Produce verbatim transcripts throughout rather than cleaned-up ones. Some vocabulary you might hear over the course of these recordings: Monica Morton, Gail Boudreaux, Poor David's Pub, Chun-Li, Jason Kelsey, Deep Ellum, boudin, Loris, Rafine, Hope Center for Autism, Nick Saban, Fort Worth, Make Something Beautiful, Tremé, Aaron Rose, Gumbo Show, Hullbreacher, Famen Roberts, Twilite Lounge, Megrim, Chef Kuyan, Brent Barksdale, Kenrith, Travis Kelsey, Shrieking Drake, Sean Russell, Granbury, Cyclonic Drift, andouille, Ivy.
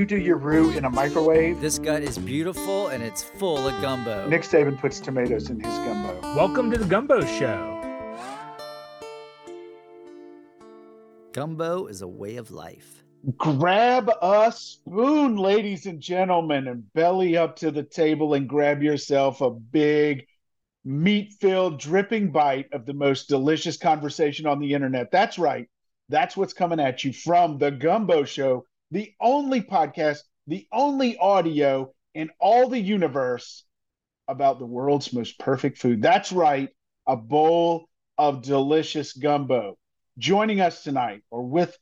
you do your roux in a microwave. This gut is beautiful and it's full of gumbo. Nick Saban puts tomatoes in his gumbo. Welcome to the Gumbo Show. Gumbo is a way of life. Grab a spoon, ladies and gentlemen, and belly up to the table and grab yourself a big meat-filled dripping bite of the most delicious conversation on the internet. That's right. That's what's coming at you from the Gumbo Show, the only podcast, the only audio in all the universe about the world's most perfect food. That's right. A bowl of delicious gumbo. Joining us tonight, or with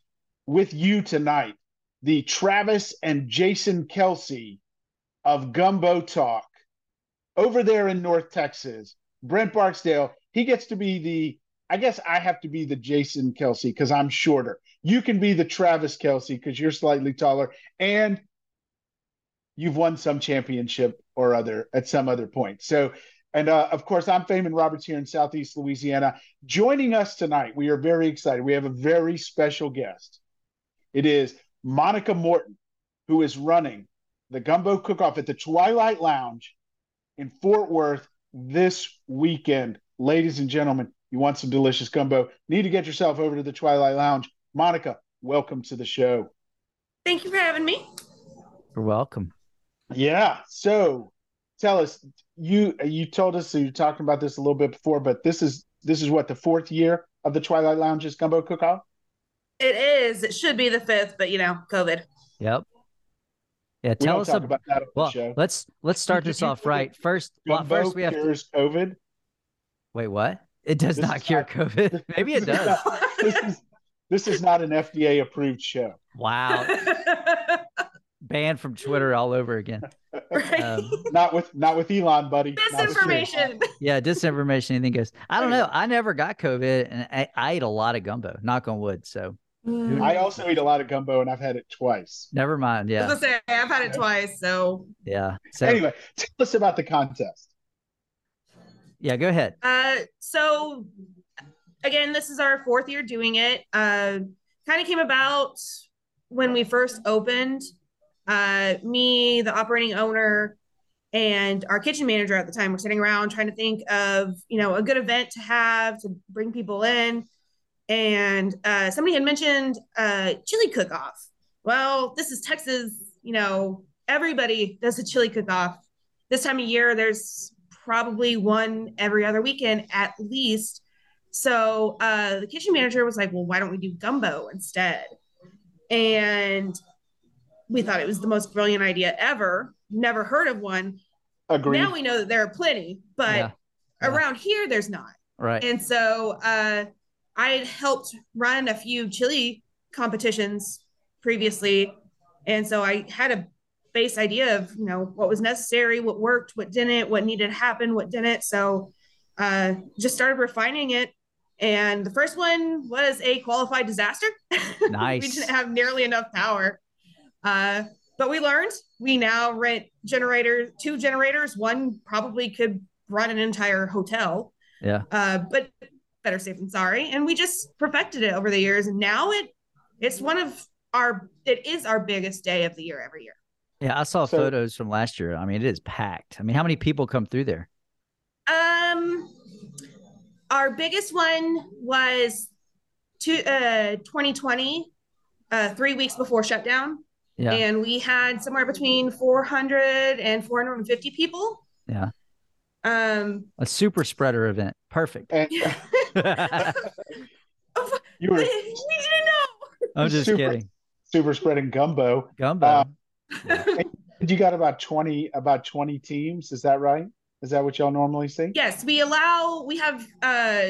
with you tonight, the Travis and Jason Kelsey of Gumbo Talk. Over there in North Texas, Brent Barksdale, he gets to be the, I guess I have to be the Jason Kelsey because I'm shorter. You can be the Travis Kelsey because you're slightly taller and you've won some championship or other at some other point. So, and uh, of course, I'm Famen Roberts here in Southeast Louisiana. Joining us tonight, we are very excited. We have a very special guest. It is Monica Morton, who is running the Gumbo Cook-Off at the Twilite Lounge in Fort Worth this weekend. Ladies and gentlemen, you want some delicious gumbo, need to get yourself over to the Twilite Lounge. Monica, welcome to the show. Thank you for having me. You're welcome. Yeah. So tell us, you you told us, so you were talking about this a little bit before, but this is this is what, the fourth year of the Twilite Lounge's Gumbo Cook-Off? It is. It should be the fifth, but you know, COVID. Yep. Yeah, we tell us ab- about that on well, the show. Let's let's start this off right. First, well, first we have cures to... COVID. Wait, what? It does this not cure not... COVID. Maybe it does. Not, this is this is not an F D A approved show. Wow. Banned from Twitter all over again. Right. Um, not with not with Elon, buddy. Disinformation. Yeah, disinformation. Anything goes. I don't know. I never got COVID, and I, I ate a lot of gumbo. Knock on wood. So. I also eat a lot of gumbo, and I've had it twice. Never mind. Yeah, I was gonna say, I've had it twice. So yeah. So anyway, tell us about the contest. Yeah, go ahead. Uh, so again, this is our fourth year doing it. Uh, kind of came about when we first opened. Uh, me, the operating owner, and our kitchen manager at the time were sitting around trying to think of, you know, a good event to have to bring people in. And uh, somebody had mentioned uh, chili cook-off. Well, this is Texas, you know, everybody does a chili cook-off. This time of year, there's probably one every other weekend at least. So uh, the kitchen manager was like, well, why don't we do gumbo instead? And we thought it was the most brilliant idea ever. Never heard of one. Agreed. Now we know that there are plenty, but yeah. Yeah. Around here, there's not. Right. And so... Uh, I had helped run a few chili competitions previously. And so I had a base idea of, you know, what was necessary, what worked, what didn't, what needed to happen, what didn't. So uh, just started refining it. And the first one was a qualified disaster. Nice. We didn't have nearly enough power, uh, but we learned. We now rent generators, two generators. One probably could run an entire hotel. Yeah. Uh, but better safe than sorry. And we just perfected it over the years. And now it it's one of our, it is our biggest day of the year every year. Yeah. I saw so, photos from last year. I mean, it is packed. I mean, how many people come through there? Um, our biggest one was two, uh, twenty twenty, uh, three weeks before shutdown. Yeah. And we had somewhere between four hundred and four hundred fifty people. Yeah. Um, a super spreader event. Perfect. And, uh, you were, I didn't know. I'm just super, kidding. Super spreading gumbo. Gumbo. Uh, yeah. You got about twenty, about twenty teams. Is that right? Is that what y'all normally see? Yes, we allow. We have. Uh,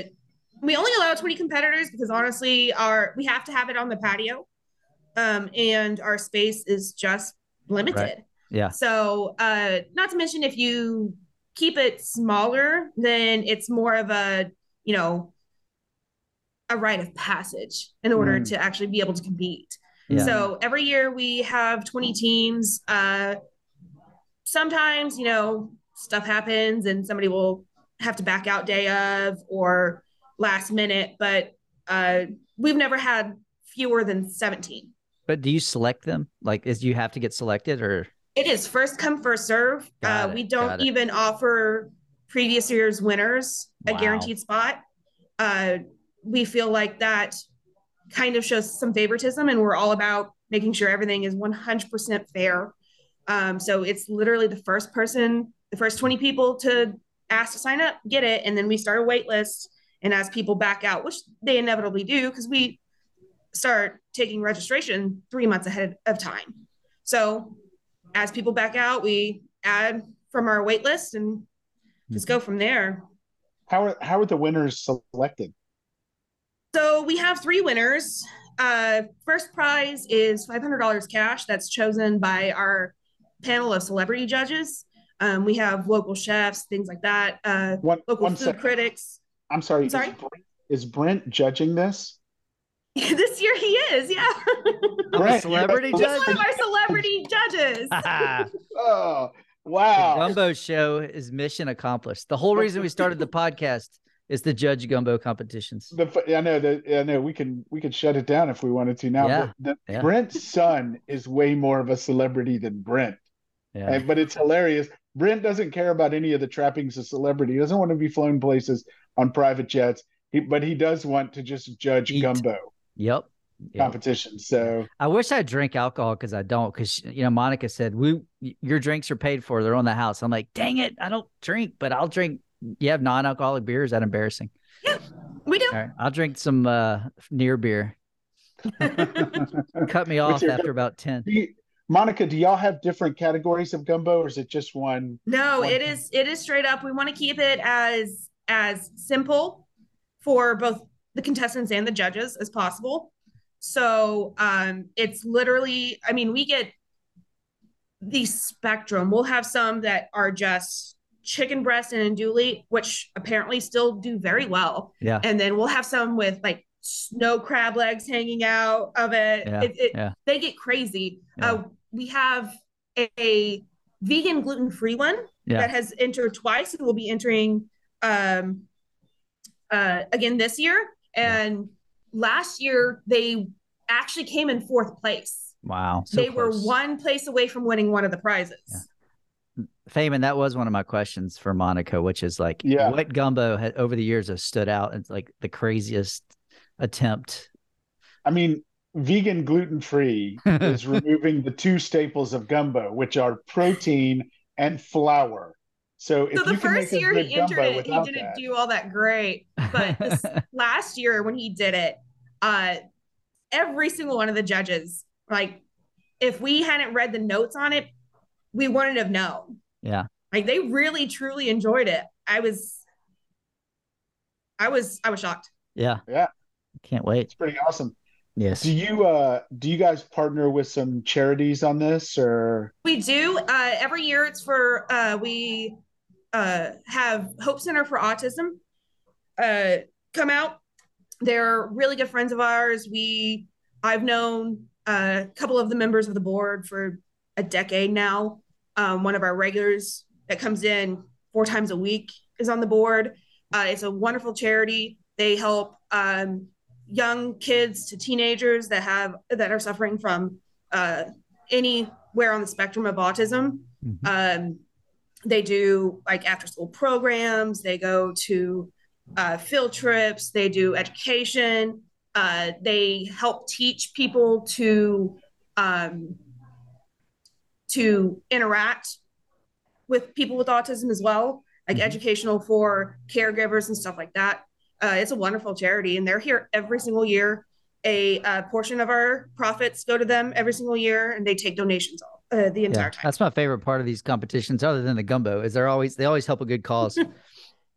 we only allow twenty competitors because honestly, our we have to have it on the patio, um, and our space is just limited. Right. Yeah. So, uh, not to mention if you keep it smaller, then it's more of a, you know, a rite of passage in order mm. to actually be able to compete. Yeah. So every year we have twenty teams. Uh, sometimes, you know, stuff happens and somebody will have to back out day of or last minute, but uh, we've never had fewer than seventeen. But do you select them? Like, is you have to get selected, or? It is first come, first serve. Uh, we don't even offer previous year's winners a wow. guaranteed spot. Uh, we feel like that kind of shows some favoritism, and we're all about making sure everything is one hundred percent fair. Um, so it's literally the first person, the first twenty people to ask to sign up, get it. And then we start a wait list. And as people back out, which they inevitably do, because we start taking registration three months ahead of time. So as people back out, we add from our wait list and just go from there. How are, how are the winners selected? So we have three winners. Uh, first prize is five hundred dollars cash. That's chosen by our panel of celebrity judges. Um, we have local chefs, things like that, uh, one, local one food second. critics. I'm sorry, I'm sorry? Is, Brent, is Brent judging this? This year he is, yeah. Brent, celebrity judge. He's one of our celebrity judges. Oh, wow. The Gumbo Show is mission accomplished. The whole reason we started the podcast is to judge gumbo competitions. The, I know that I know we can we can shut it down if we wanted to now. Yeah. But the, yeah. Brent's son is way more of a celebrity than Brent. Yeah. And, but it's hilarious. Brent doesn't care about any of the trappings of celebrity. He doesn't want to be flown places on private jets, he, but he does want to just judge Eat. gumbo yep. yep. competitions. So I wish I drink alcohol because I don't. Because, you know, Monica said, "We, your drinks are paid for. They're on the house." I'm like, dang it. I don't drink, but I'll drink. You have non-alcoholic beer? Is that embarrassing? Yeah, we do. All right, I'll drink some uh, near beer. Cut me off after about ten. Do you, Monica, do y'all have different categories of gumbo, or is it just one? No, one it thing? is. It is straight up. We want to keep it as as simple for both the contestants and the judges as possible. So um, it's literally. I mean, we get the spectrum. We'll have some that are just chicken breast and andouille, which apparently still do very well. Yeah. And then we'll have some with like snow crab legs hanging out of it. Yeah. it, it yeah. They get crazy. Yeah. Uh, we have a, a vegan gluten-free one yeah. that has entered twice and will be entering um, uh, again this year. And yeah. last year they actually came in fourth place. Wow. So they close. were one place away from winning one of the prizes. Yeah. Famen, that was one of my questions for Monica, which is like, yeah. what gumbo had, over the years has stood out as like the craziest attempt? I mean, vegan gluten-free is removing the two staples of gumbo, which are protein and flour. So, if so the you first year he entered it, he didn't that. do all that great. But this, last year when he did it, uh, every single one of the judges, like if we hadn't read the notes on it, we wouldn't have known. Yeah. Like they really, truly enjoyed it. I was, I was, I was shocked. Yeah. Yeah. Can't wait. It's pretty awesome. Yes. Do you, uh, do you guys partner with some charities on this, or? We do. Uh, every year it's for, uh, we, uh, have Hope Center for Autism, uh, come out. They're really good friends of ours. We, I've known uh, a couple of the members of the board for a decade now. Um, one of our regulars that comes in four times a week is on the board. Uh, it's a wonderful charity. They help um, young kids to teenagers that have that are suffering from uh, anywhere on the spectrum of autism. Mm-hmm. Um, they do like after school programs. They go to uh, field trips. They do education. Uh, they help teach people to um, to interact with people with autism as well, like mm-hmm. educational for caregivers and stuff like that. Uh, it's a wonderful charity, and they're here every single year. A uh, portion of our profits go to them every single year, and they take donations all, uh, the entire yeah, time. That's my favorite part of these competitions, other than the gumbo, is they're always, they always help a good cause.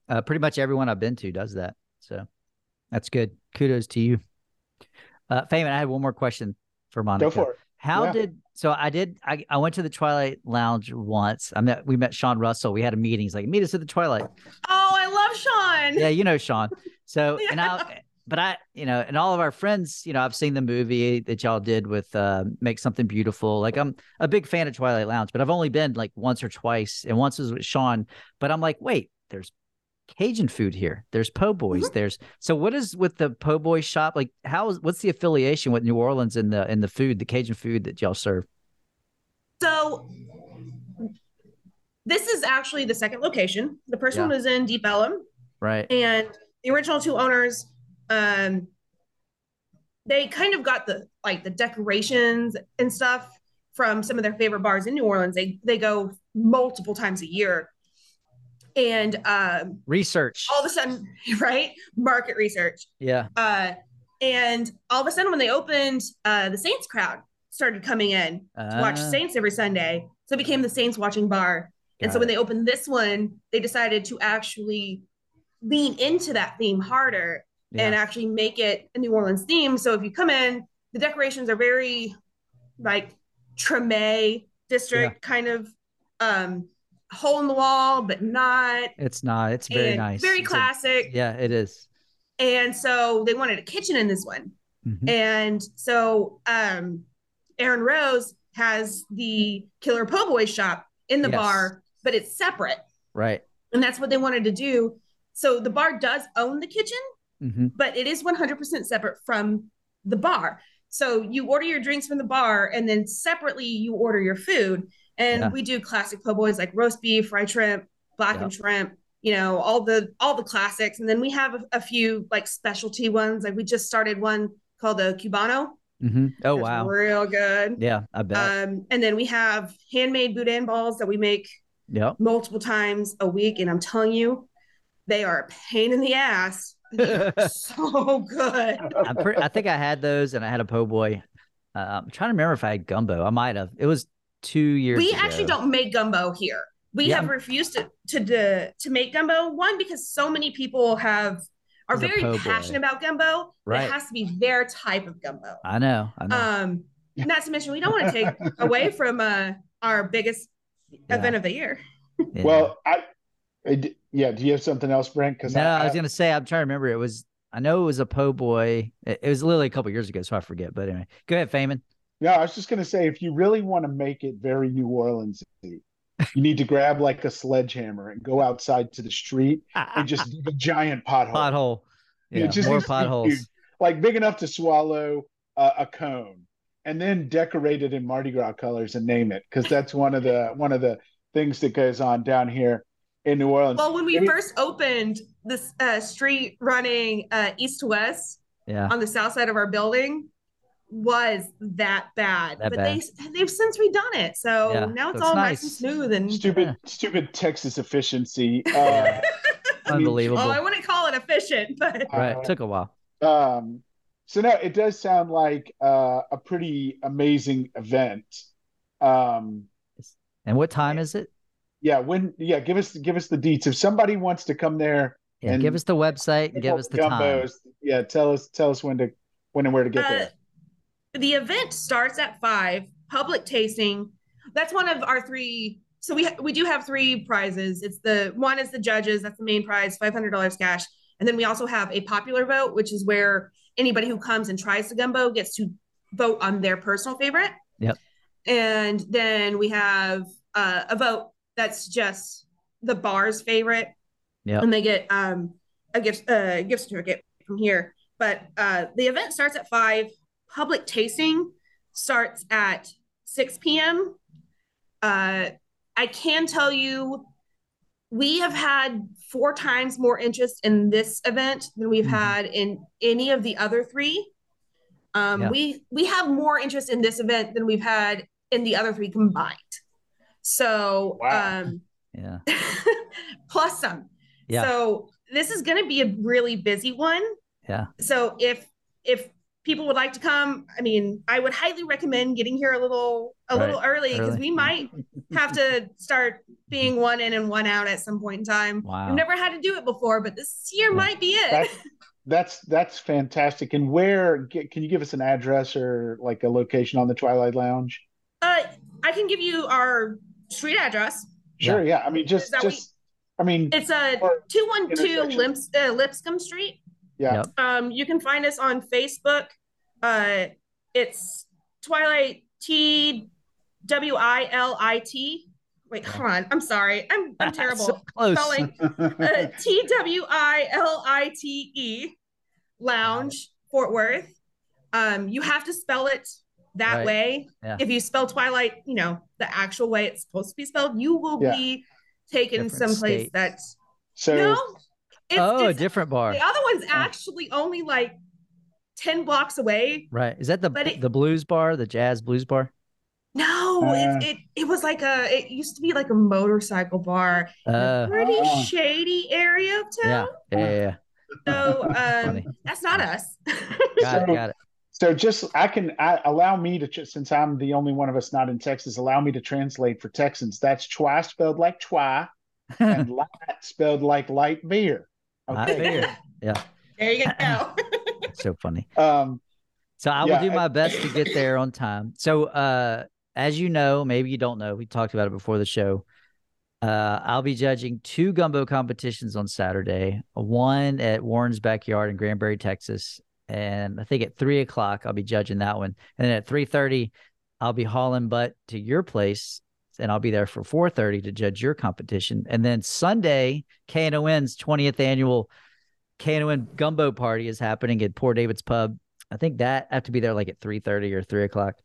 uh, pretty much everyone I've been to does that. So that's good. Kudos to you. Uh, Famen, I had one more question for Monica. Go for it. How yeah. did, so I did, I, I went to the Twilite Lounge once. I met, we met Sean Russell. We had a meeting. He's like, meet us at the Twilite. Oh, I love Sean. Yeah, you know Sean. So, yeah. and I, but I, you know, and all of our friends, you know, I've seen the movie that y'all did with uh, Make Something Beautiful. Like I'm a big fan of Twilite Lounge, but I've only been like once or twice, and once was with Sean, but I'm like, wait, there's Cajun food here. There's po' boys. Mm-hmm. There's so what is with the po' boy shop? Like how is what's the affiliation with New Orleans and the and the food, the Cajun food that y'all serve? So this is actually the second location. The first yeah. one was in Deep Ellum. Right. And the original two owners, um, they kind of got the like the decorations and stuff from some of their favorite bars in New Orleans. They they go multiple times a year. And um, research. All of a sudden, right? Market research. Yeah. Uh, and all of a sudden when they opened, uh, the Saints crowd started coming in uh. to watch Saints every Sunday. So it became the Saints watching bar. Got and so it. When they opened this one, they decided to actually lean into that theme harder yeah. and actually make it a New Orleans theme. So if you come in, the decorations are very like Tremé district yeah. kind of um, hole in the wall, but not. It's not. It's very nice. Very it's classic. A, yeah, it is. And so they wanted a kitchen in this one. Mm-hmm. And so um, Aaron Rose has the Killer Po' Boy shop in the yes. bar, but it's separate. Right. And that's what they wanted to do. So the bar does own the kitchen, mm-hmm. but it is one hundred percent separate from the bar. So you order your drinks from the bar and then separately you order your food. And yeah. we do classic po' boys like roast beef, fried shrimp, blackened yeah. shrimp, you know, all the, all the classics. And then we have a, a few like specialty ones. Like we just started one called the Cubano. Mm-hmm. Oh, that's wow. real good. Yeah, I bet. Um, and then we have handmade boudin balls that we make yep. multiple times a week. And I'm telling you, they are a pain in the ass. So good. I'm pretty, I think I had those and I had a po' boy. Uh, I'm trying to remember if I had gumbo. I might have. It was two years we ago. Actually don't make gumbo here. We yeah. have refused to, to to to make gumbo. One, because so many people have are it's very passionate boy. About gumbo. Right. It has to be their type of gumbo. I know. I know. Um, not to mention, we don't want to take away from uh, our biggest yeah. event of the year. Yeah. Well, I... It, yeah. Do you have something else, Brent? Because no, I, I was going to say, I'm trying to remember. It was, I know it was a po' boy. It, it was literally a couple of years ago, so I forget. But anyway, go ahead, Famen. No, I was just going to say, if you really want to make it very New Orleans, you need to grab like a sledgehammer and go outside to the street and just do a giant pothole. Pothole. Yeah, just more potholes. Huge, like big enough to swallow uh, a cone, and then decorate it in Mardi Gras colors and name it, because that's one of the one of the things that goes on down here in New Orleans. Well, when we Maybe. first opened this uh, street running uh, east to west yeah. on the south side of our building was that bad, that but bad. they they've since redone it. So yeah. now it's so all it's nice. nice and smooth and stupid, yeah. stupid Texas efficiency. Uh, Unbelievable. I mean, oh, I wouldn't call it efficient, but right, it took a while. Um, so no, it does sound like uh, a pretty amazing event. Um, and what time is it? Yeah, when yeah, give us give us the deets. If somebody wants to come there, yeah, and give us the website and give us the gumbos, time. Yeah, tell us tell us when to when and where to get uh, there. The event starts at five. Public tasting. That's one of our three. So we we do have three prizes. It's the one is the judges. That's the main prize, five hundred dollars cash. And then we also have a popular vote, which is where anybody who comes and tries the gumbo gets to vote on their personal favorite. Yep. And then we have uh, a vote. That's just the bar's favorite. Yeah. And they get um, a gift, uh, gift certificate from here. But uh, the event starts at five. Public tasting starts at six p.m. Uh, I can tell you, we have had four times more interest in this event than we've mm-hmm. had in any of the other three. Um, yeah. We we have more interest in this event than we've had in the other three combined. So, wow. um, yeah, plus some. Yeah. So this is going to be a really busy one. Yeah. So if, if people would like to come, I mean, I would highly recommend getting here a little, a right. little early, because we might have to start being one in and one out at some point in time. Wow. I've never had to do it before, but this year yeah. might be it. That's, that's, that's fantastic. And where, can you give us an address or like a location on the Twilite Lounge? Uh, I can give you our street address. Sure. Yeah. I mean, just, just, we, I mean, it's a two one two Lips, uh, Lipscomb Street. Yeah. Yep. Um, you can find us on Facebook. Uh, it's Twilite T W I L I T wait, hold on. I'm sorry. I'm, I'm terrible. So close. Spelling, uh, T W I L I T E Lounge, Fort Worth. Um, you have to spell it that right. way. Yeah. If you spell Twilite, you know, the actual way it's supposed to be spelled, you will yeah. be taken different someplace states. That's so, no, it's, oh, it's, different bar. The other one's actually oh. only like ten blocks away. Right. Is that the it, the blues bar, the jazz blues bar? No, uh, it, it it was like a, it used to be like a motorcycle bar in uh, a pretty oh. shady area of town. Yeah, yeah, yeah. So um, that's, that's not us. Got it, got it. So just, I can, I, allow me to, since I'm the only one of us not in Texas, allow me to translate for Texans. That's twi spelled like twi and light spelled like light beer. Okay. Light beer. Yeah. There you go. So funny. Um, so I yeah, will do my best to get there on time. So uh, as you know, maybe you don't know, we talked about it before the show. Uh, I'll be judging two gumbo competitions on Saturday, one at Warren's Backyard in Granbury, Texas. And I think at three o'clock, I'll be judging that one. And then at three thirty, I'll be hauling butt to your place. And I'll be there for four thirty to judge your competition. And then Sunday, K and O N's twentieth annual K and O N gumbo party is happening at Poor David's Pub. I think that I have to be there like at three thirty or three o'clock.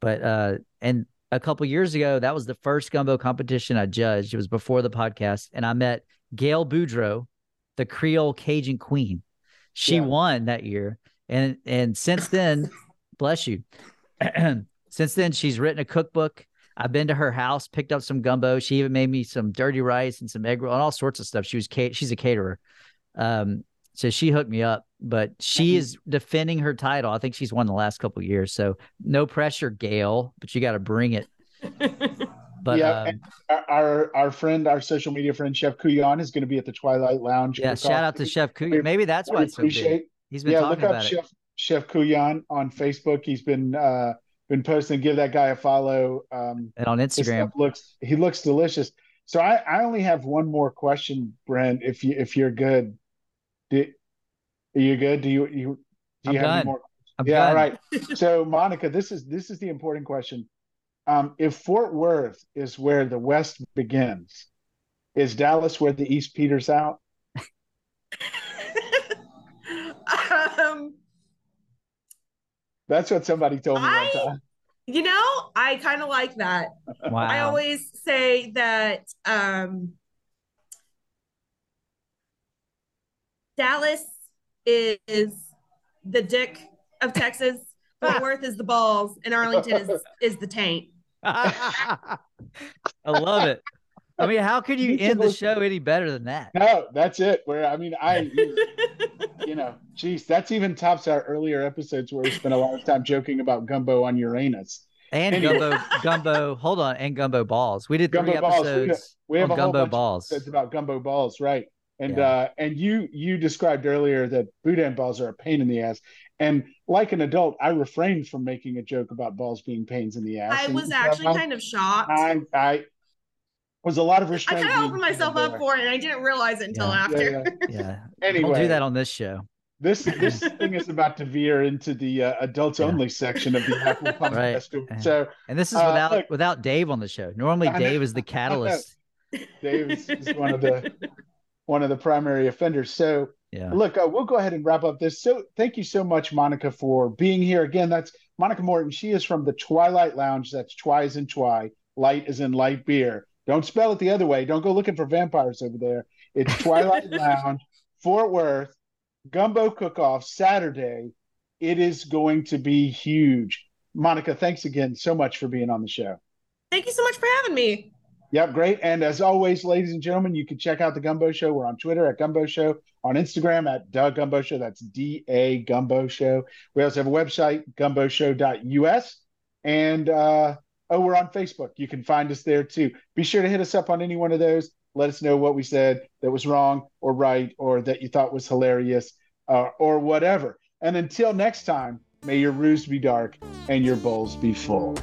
But uh, and a couple years ago, that was the first gumbo competition I judged. It was before the podcast. And I met Gail Boudreaux, the Creole Cajun Queen. She yeah. won that year. And and since then, bless you. Since then, she's written a cookbook. I've been to her house, picked up some gumbo. She even made me some dirty rice and some egg roll and all sorts of stuff. She was she's a caterer, um, so she hooked me up. But she is defending her title. I think she's won the last couple of years. So no pressure, Gail, but you got to bring it. But yeah, um, our our friend, our social media friend, Chef Kuyan is going to be at the Twilite Lounge. Yeah, shout out to Chef Kuyan. Maybe that's why it's so big. He's been yeah, talking about it. Yeah, look up Chef Kuyan on Facebook. He's been uh, been posting. Give that guy a follow. Um, and on Instagram, looks he looks delicious. So I, I only have one more question, Brent. If you if you're good, do, are you good? Do you you do you I'm have done. Any more? I'm yeah, done. All right. So Monica, this is this is the important question. Um, if Fort Worth is where the West begins, is Dallas where the East peters out? um, That's what somebody told me I, one time. You know, I kind of like that. Wow. I always say that um, Dallas is the dick of Texas. Fort Worth is the balls, and Arlington is is the taint. I love it. I mean, how could you end the show any better than that? No, that's it. Where I mean, I, you know, geez, that's even tops our earlier episodes where we spent a lot of time joking about gumbo on Uranus and anyway. gumbo, gumbo. Hold on, and gumbo balls. We did gumbo three balls. episodes. We, we have on a gumbo whole bunch balls. It's about gumbo balls, right? And yeah. uh, and you you described earlier that boudin balls are a pain in the ass. And like an adult, I refrained from making a joke about balls being pains in the ass. I and was actually I, kind of shocked. I, I was a lot of restraint. I kind of opened myself up for it, and I didn't realize it until yeah, after. Yeah, yeah. yeah. Anyway, we'll do that on this show. This this thing is about to veer into the uh, adults yeah. only section of the Apple podcast. Right. So, and this is without uh, look, without Dave on the show. Normally, I Dave know, is the catalyst. Dave is, is one of the one of the primary offenders. So. Yeah. Look, uh, we'll go ahead and wrap up this. So thank you so much, Monica, for being here. Again, that's Monica Morton. She is from the Twilite Lounge. That's twi as in twi, light as in light beer. Don't spell it the other way. Don't go looking for vampires over there. It's Twilite Lounge, Fort Worth, Gumbo Cook-Off, Saturday. It is going to be huge. Monica, thanks again so much for being on the show. Thank you so much for having me. Yep, great. And as always, ladies and gentlemen, you can check out The Gumbo Show. We're on Twitter at Gumbo Show, on Instagram at Da Gumbo Show. That's D A Gumbo Show. We also have a website, gumbo show dot U S. And, uh, oh, we're on Facebook. You can find us there, too. Be sure to hit us up on any one of those. Let us know what we said that was wrong or right or that you thought was hilarious uh, or whatever. And until next time, may your roofs be dark and your bowls be full.